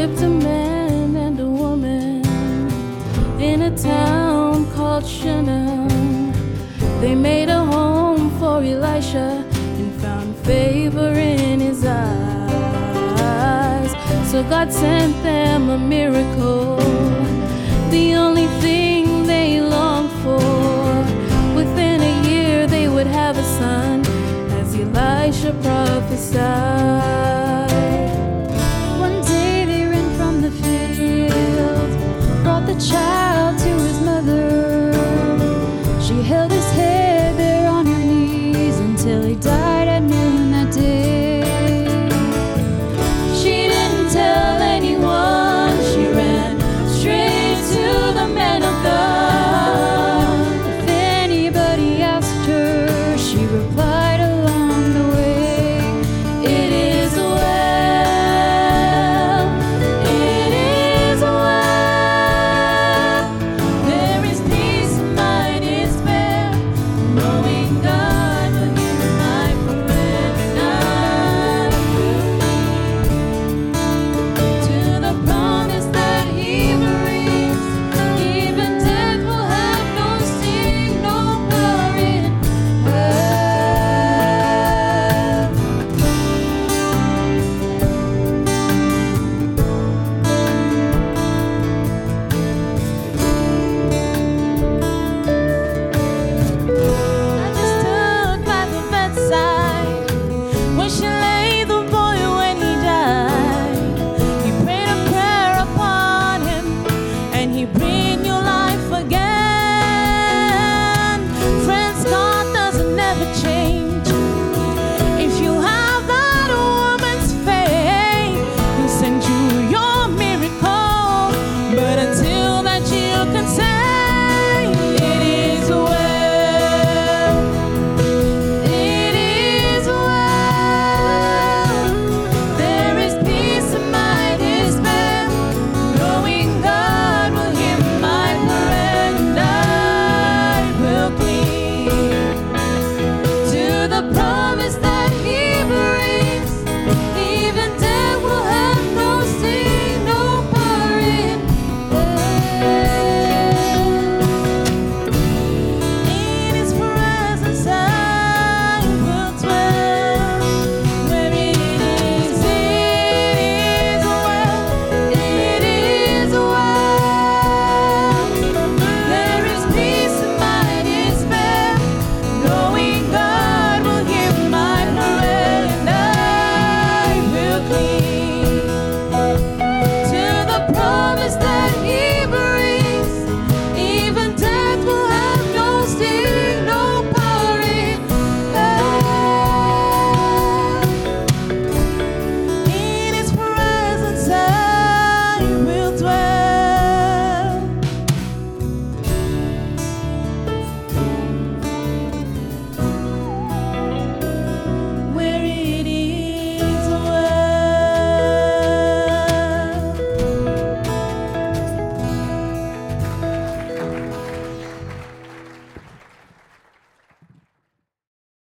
lived a man and a woman in a town called Shunem. They made a home for Elisha and found favor in his eyes. So God sent them a miracle, the only thing they longed for. Within a year they would have a son, as Elisha prophesied.